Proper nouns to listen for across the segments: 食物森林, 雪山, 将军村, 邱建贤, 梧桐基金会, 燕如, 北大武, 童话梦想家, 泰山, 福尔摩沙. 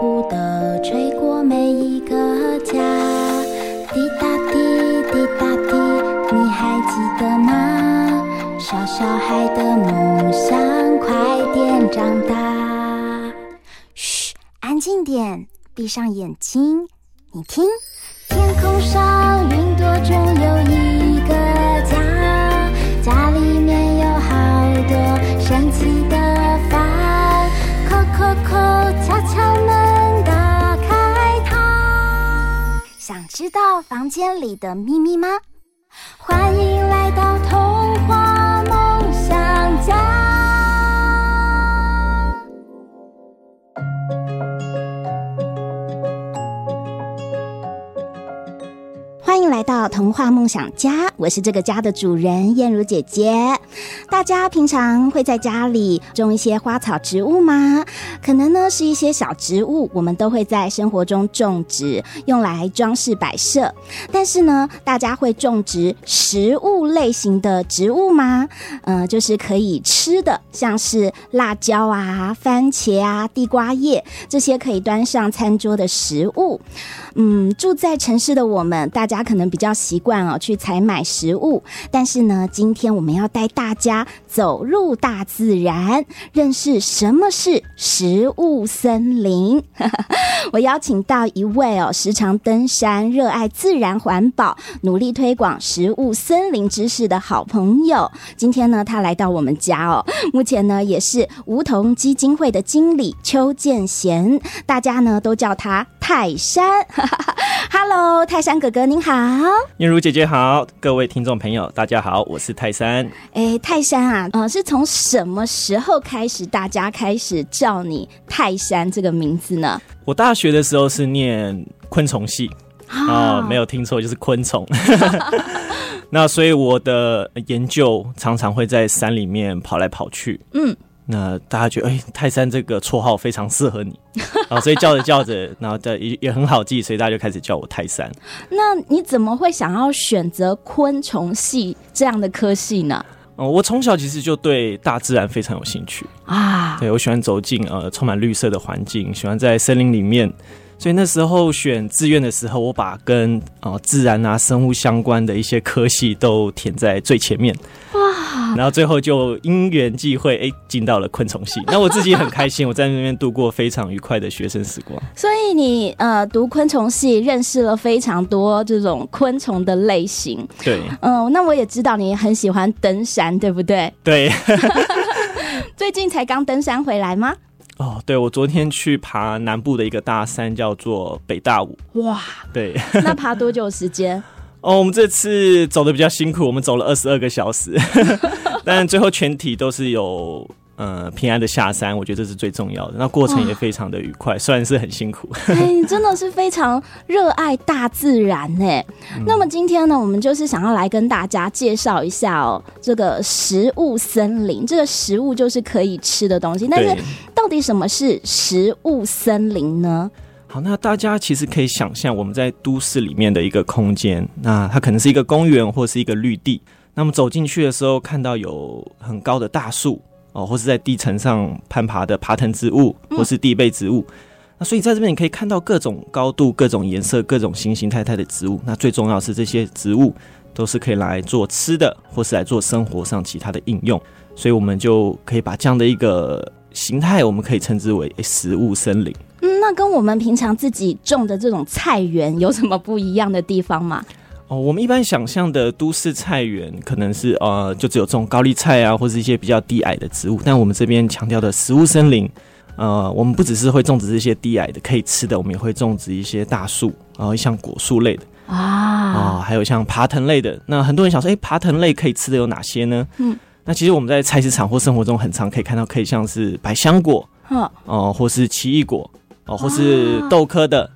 呼地吹过每一个家，滴答滴滴答滴，你还记得吗？小小孩的梦想快点长大。嘘，安静点，闭上眼睛，你听，天空上云朵中有一个家，家里面有好多神奇的房，叩叩叩，敲敲门，打开它。想知道房间里的秘密吗？欢迎来到童话梦想家。欢迎来到童话梦想家，我是这个家的主人燕如姐姐。大家平常会在家里种一些花草植物吗？可能呢是一些小植物，我们都会在生活中种植，用来装饰摆设。但是呢，大家会种植食物类型的植物吗？就是可以吃的，像是辣椒啊、番茄啊、地瓜叶，这些可以端上餐桌的食物。住在城市的我们，大家可能比较习惯去采买食物，但是呢，今天我们要带大家走入大自然，认识什么是食物森林。我邀请到一位时常登山、热爱自然环保、努力推广食物森林知识的好朋友。今天呢，他来到我们家目前呢也是梧桐基金会的经理邱建贤，大家呢都叫他泰山。Hello， 泰山哥哥您好。燕如姐姐好，各位听众朋友大家好，我是泰山。泰山是从什么时候开始大家开始叫你泰山这个名字呢？我大学的时候是念昆虫系没有听错，就是昆虫。那所以我的研究常常会在山里面跑来跑去，那大家觉得泰山这个绰号非常适合你，所以叫着叫着，然后也很好记，所以大家就开始叫我泰山。那你怎么会想要选择昆虫系这样的科系呢？我从小其实就对大自然非常有兴趣啊，对，我喜欢走进充满绿色的环境，喜欢在森林里面，所以那时候选志愿的时候，我把跟自然啊、生物相关的一些科系都填在最前面。然后最后就因缘际会进到了昆虫系。那我自己很开心，我在那边度过非常愉快的学生时光。所以你读昆虫系认识了非常多这种昆虫的类型。对，那我也知道你很喜欢登山，对不对？对。最近才刚登山回来吗？对，我昨天去爬南部的一个大山，叫做北大武。哇，对。那爬多久时间？我们这次走得比较辛苦，我们走了22个小时，但最后全体都是有平安的下山，我觉得这是最重要的。那过程也非常的愉快，虽然是很辛苦。你真的是非常热爱大自然那么今天呢，我们就是想要来跟大家介绍一下这个食物森林。这个食物就是可以吃的东西，但是到底什么是食物森林呢？好，那大家其实可以想象我们在都市里面的一个空间，那它可能是一个公园或是一个绿地。那么走进去的时候，看到有很高的大树或是在地层上攀爬的爬藤植物或是地被植物。那所以在这边你可以看到各种高度、各种颜色、各种形形态态的植物。那最重要是这些植物都是可以来做吃的，或是来做生活上其他的应用。所以我们就可以把这样的一个形态，我们可以称之为食物森林。那跟我们平常自己种的这种菜园有什么不一样的地方吗？我们一般想象的都市菜园可能是就只有种高丽菜啊，或是一些比较低矮的植物。但我们这边强调的食物森林，我们不只是会种植这些低矮的可以吃的，我们也会种植一些大树，像果树类的还有像爬藤类的。那很多人想说，爬藤类可以吃的有哪些呢？那其实我们在菜市场或生活中很常可以看到，可以像是百香果或是奇异果或是豆科的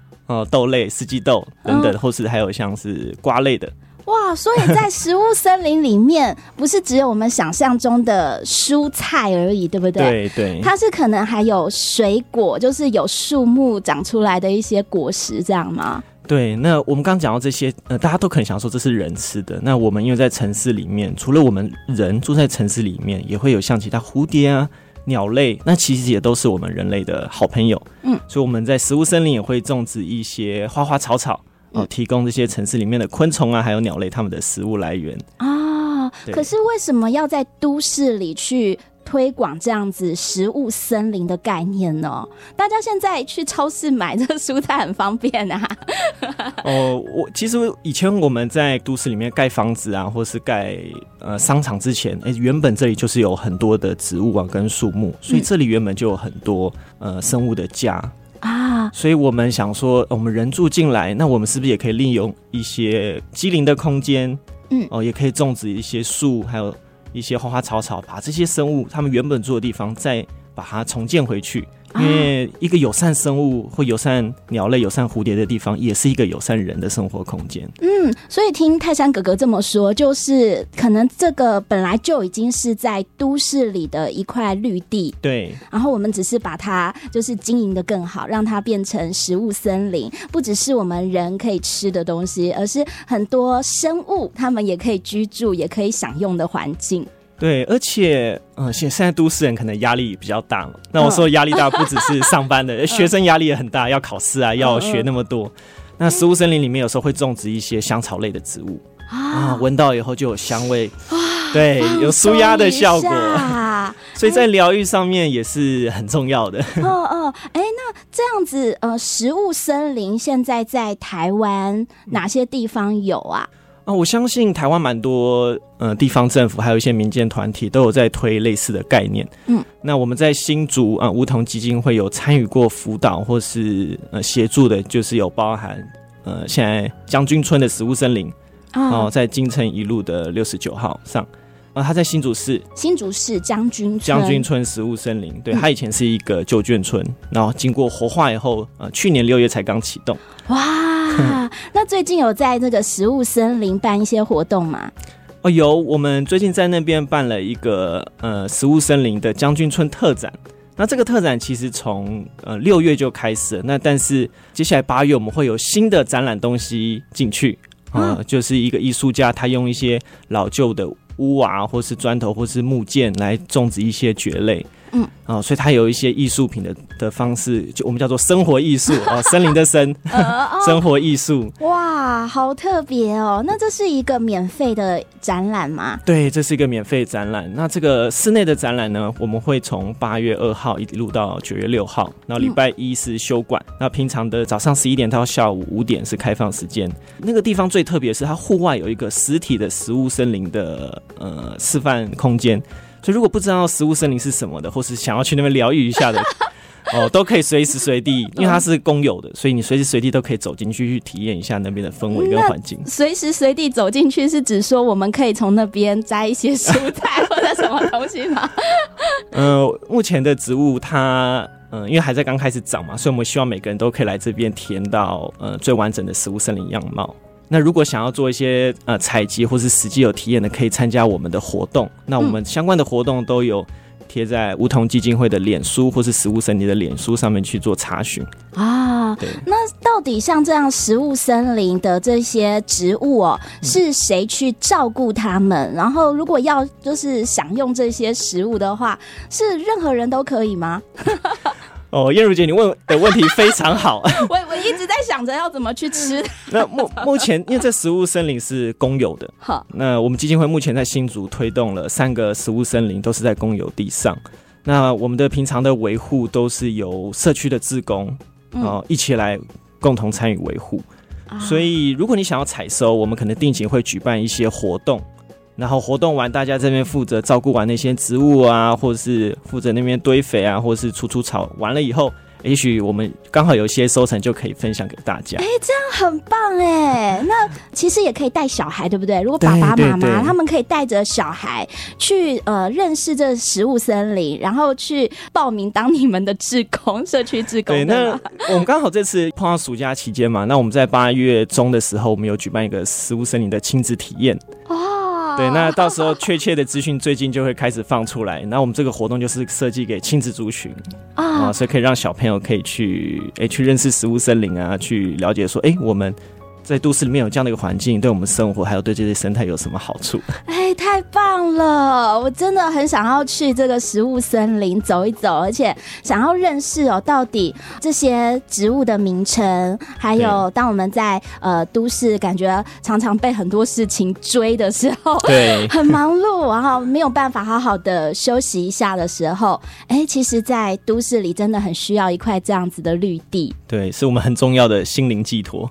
豆类、四季豆等等，或是还有像是瓜类的。哇，所以在食物森林里面不是只有我们想象中的蔬菜而已，对不对？对对，它是可能还有水果，就是有树木长出来的一些果实，这样吗？对，那我们刚讲到这些大家都可能想说这是人吃的。那我们因为在城市里面，除了我们人住在城市里面，也会有像其他蝴蝶啊、鸟类，那其实也都是我们人类的好朋友。嗯，所以我们在食物森林也会种植一些花花草草，提供这些城市里面的昆虫啊，还有鸟类它们的食物来源啊。可是为什么要在都市里去推广这样子食物森林的概念呢？大家现在去超市买这个蔬菜很方便啊。其实以前我们在都市里面盖房子啊，或是盖商场之前，原本这里就是有很多的植物啊跟树木，所以这里原本就有很多生物的家啊。所以我们想说，我们人住进来，那我们是不是也可以利用一些畸零的空间？也可以种植一些树，还有一些花花草草，把这些生物他们原本住的地方再把它重建回去，因为一个友善生物或友善鸟类、友善蝴蝶的地方，也是一个友善人的生活空间。嗯，所以听泰山哥哥这么说，就是可能这个本来就已经是在都市里的一块绿地，对，然后我们只是把它就是经营的更好，让它变成食物森林，不只是我们人可以吃的东西，而是很多生物它们也可以居住、也可以享用的环境。对，而且现在都市人可能压力比较大嘛。那我说压力大不只是上班的，学生压力也很大，要考试啊，要学那么多。那食物森林里面有时候会种植一些香草类的植物啊，闻到以后就有香味，对，有舒压的效果。所以在疗愈上面也是很重要的。那这样子食物森林现在在台湾哪些地方有啊？我相信台湾蛮多地方政府还有一些民间团体都有在推类似的概念。那我们在新竹梧桐基金会有参与过辅导或是协助的，就是有包含现在将军村的食物森林，在金城一路的69号上。它在新竹市将军村食物森林，对，它以前是一个旧眷村，然后经过活化以后，去年6月才刚启动。哇，那最近有在这个食物森林办一些活动吗？有，我们最近在那边办了一个食物森林的将军村特展。那这个特展其实从6月就开始了，那但是接下来8月我们会有新的展览东西进去，就是一个艺术家他用一些老旧的屋瓦或是砖头或是木件来种植一些蕨类，所以它有一些艺术品 的方式，就我们叫做生活艺术森林的森生活艺术。哇，好特别哦！那这是一个免费的展览吗？对，这是一个免费展览。那这个室内的展览呢，我们会从8月2号一路到9月6号，然后礼拜一是休馆，那平常的早上11点到下午5点是开放时间。那个地方最特别是它户外有一个实体的食物森林的示范空间，所以如果不知道食物森林是什么的，或是想要去那边疗愈一下的都可以随时随地，因为它是公有的，所以你随时随地都可以走进去体验一下那边的氛围跟环境。随时随地走进去是指说我们可以从那边摘一些蔬菜或者什么东西吗？目前的植物它因为还在刚开始长嘛，所以我们希望每个人都可以来这边体验到最完整的食物森林样貌。那如果想要做一些采集或是实际有体验的，可以参加我们的活动。那我们相关的活动都有贴在梧桐基金会的脸书或是食物森林的脸书上面去做查询啊。那到底像这样食物森林的这些植物是谁去照顾它们？然后如果要就是享用这些食物的话，是任何人都可以吗？燕如姐，你问的问题非常好。我一直在想着要怎么去吃。那目前，因为这食物森林是公有的，那我们基金会目前在新竹推动了3个食物森林，都是在公有地上。那我们的平常的维护都是由社区的志工一起来共同参与维护。所以，如果你想要采收，我们可能定期会举办一些活动。然后活动完，大家这边负责照顾完那些植物啊，或是负责那边堆肥啊，或是除草。完了以后，也许我们刚好有一些收成，就可以分享给大家。这样很棒哎！那其实也可以带小孩，对不对？如果爸爸妈妈他们可以带着小孩去认识这食物森林，然后去报名当你们的志工，社区志工。对，那我们刚好这次碰到暑假期间嘛，那我们在8月中的时候，我们有举办一个食物森林的亲子体验。对，那到时候确切的资讯最近就会开始放出来。那我们这个活动就是设计给亲子族群所以可以让小朋友可以去认识食物森林啊，去了解说，我们在都市里面有这样的一个环境，对我们生活还有对这些生态有什么好处。太棒棒了，我真的很想要去这个食物森林走一走，而且想要认识哦，到底这些植物的名称，还有当我们在都市感觉常常被很多事情追的时候，对，很忙碌，然后没有办法好好的休息一下的时候，哎，其实在都市里真的很需要一块这样子的绿地，对，是我们很重要的心灵寄托。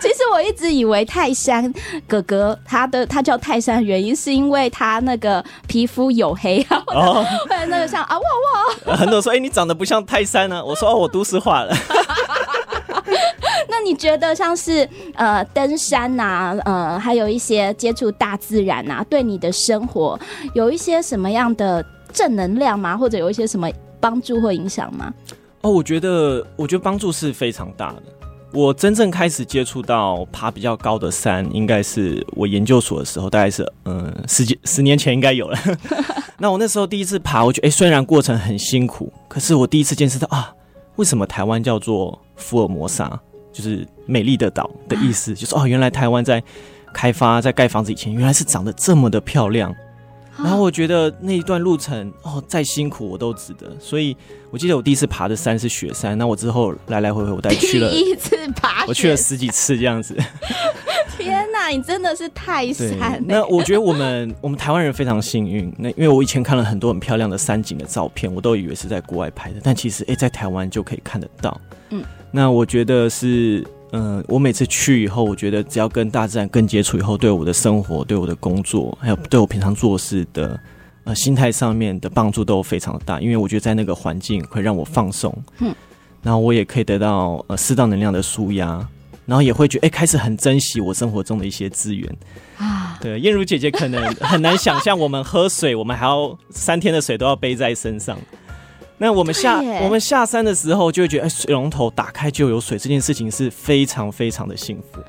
其实我一直以为泰山哥哥他叫泰山的原因是因为他那个皮肤黝黑啊，哦，或者那个像啊哇哇，很多人说哎，你长得不像泰山啊，我说哦，我都市化了。那你觉得像是登山啊，还有一些接触大自然啊，对你的生活有一些什么样的正能量吗？或者有一些什么帮助或影响吗？哦，我觉得帮助是非常大的。我真正开始接触到爬比较高的山，应该是我研究所的时候，大概是10年前应该有了。那我那时候第一次爬，我觉得虽然过程很辛苦，可是我第一次见识到啊，为什么台湾叫做福尔摩沙，就是美丽的岛的意思，就是哦，原来台湾在开发在盖房子以前，原来是长得这么的漂亮。然后我觉得那一段路程哦，再辛苦我都值得。所以我记得我第一次爬的山是雪山，那我之后来来回回我大概去了，第一次爬我去了10几次这样子。天哪，你真的是泰山欸。那我觉得我们台湾人非常幸运，那因为我以前看了很多很漂亮的山景的照片，我都以为是在国外拍的，但其实在台湾就可以看得到。嗯，那我觉得是我每次去以后，我觉得只要跟大自然更接触以后，对我的生活、对我的工作，还有对我平常做事的心态上面的帮助都非常大，因为我觉得在那个环境会让我放松，嗯，然后我也可以得到适当能量的抒压，然后也会觉得开始很珍惜我生活中的一些资源啊。对，燕如姐姐可能很难想象，我们喝水，我们还要3天的水都要背在身上。那我们下山的时候就会觉得，水龙头打开就有水，这件事情是非常非常的幸福。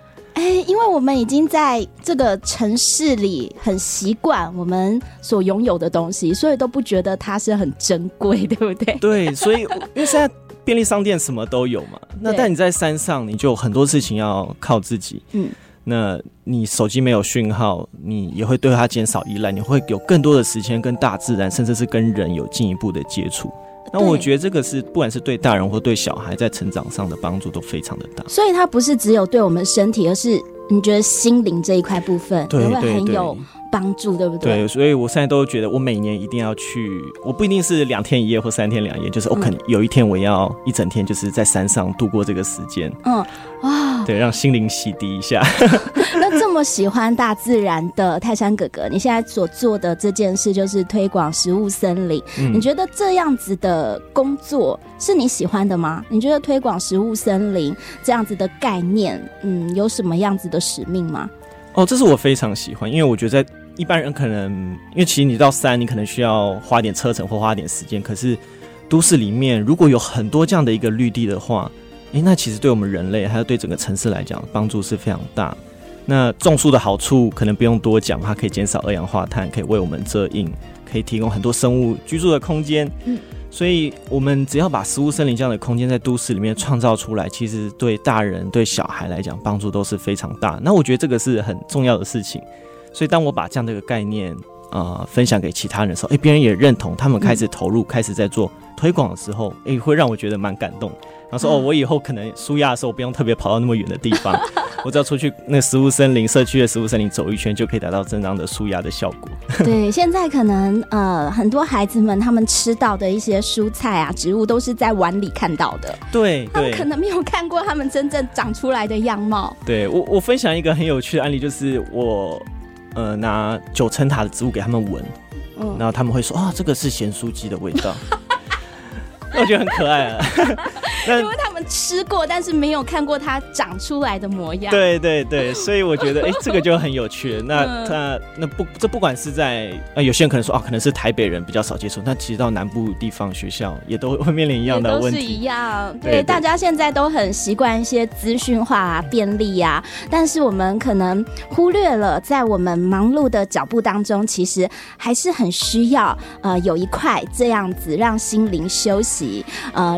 因为我们已经在这个城市里很习惯我们所拥有的东西，所以都不觉得它是很珍贵，对不对？对，所以因为现在便利商店什么都有嘛，那但你在山上，你就有很多事情要靠自己。嗯，那你手机没有讯号，你也会对它减少依赖，你会有更多的时间跟大自然，甚至是跟人有进一步的接触。那我觉得这个是不管是对大人或对小孩在成长上的帮助都非常的大，所以它不是只有对我们身体，而是你觉得心灵这一块部分也会很有帮助，对不对？对，所以我现在都觉得我每年一定要去，我不一定是2天1夜或3天2夜，就是我可能有一天我要一整天就是在山上度过这个时间。嗯，哇，对，让心灵洗涤一下。那这么喜欢大自然的泰山哥哥，你现在所做的这件事就是推广食物森林，你觉得这样子的工作是你喜欢的吗？你觉得推广食物森林这样子的概念，有什么样子的使命吗？哦，这是我非常喜欢，因为我觉得在一般人可能，因为其实你到山，你可能需要花点车程或花点时间，可是都市里面如果有很多这样的一个绿地的话，那其实对我们人类还有对整个城市来讲，帮助是非常大。那种树的好处可能不用多讲，它可以减少2氧化碳，可以为我们遮荫，可以提供很多生物居住的空间。嗯，所以我们只要把食物森林这样的空间在都市里面创造出来，其实对大人对小孩来讲帮助都是非常大。那我觉得这个是很重要的事情，所以当我把这样的一个概念分享给其他人的时候，别人也认同，他们开始投入，开始在做推广的时候，会让我觉得蛮感动。然后说我以后可能舒压的时候不用特别跑到那么远的地方，我只要出去那食物森林，社区的食物森林走一圈，就可以达到正当的舒压的效果。对，现在可能很多孩子们他们吃到的一些蔬菜啊、植物都是在碗里看到的，对，他们可能没有看过他们真正长出来的样貌。对，我分享一个很有趣的案例，就是我拿9层塔的植物给他们闻，然后他们会说啊，这个是咸酥鸡的味道。我觉得很可爱啊。因为他们吃过，但是没有看过它长出来的模样。对对对，所以我觉得这个就很有趣了。那不管是在有些人可能说可能是台北人比较少接触，那其实到南部地方学校也都会面临一样的问题，也都是一样。 对， 对， 对，大家现在都很习惯一些资讯化啊、便利啊，但是我们可能忽略了在我们忙碌的脚步当中，其实还是很需要有一块这样子让心灵休息，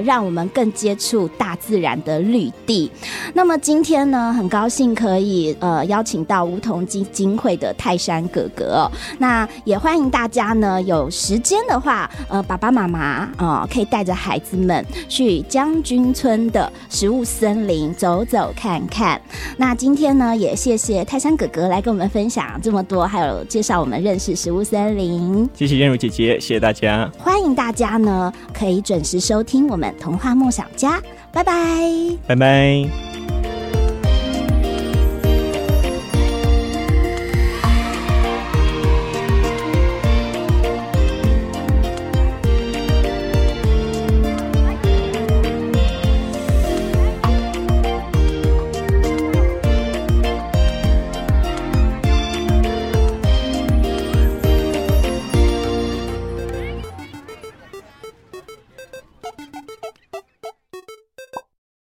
让我们更接触大自然的绿地。那么今天呢，很高兴可以邀请到梧桐基金会的泰山哥哥哦。那也欢迎大家呢，有时间的话，爸爸妈妈哦，可以带着孩子们去将军村的食物森林走走看看。那今天呢，也谢谢泰山哥哥来跟我们分享这么多，还有介绍我们认识食物森林。谢谢燕如姐姐，谢谢大家。欢迎大家呢，可以准时收听我们童话梦想家。拜拜，拜拜。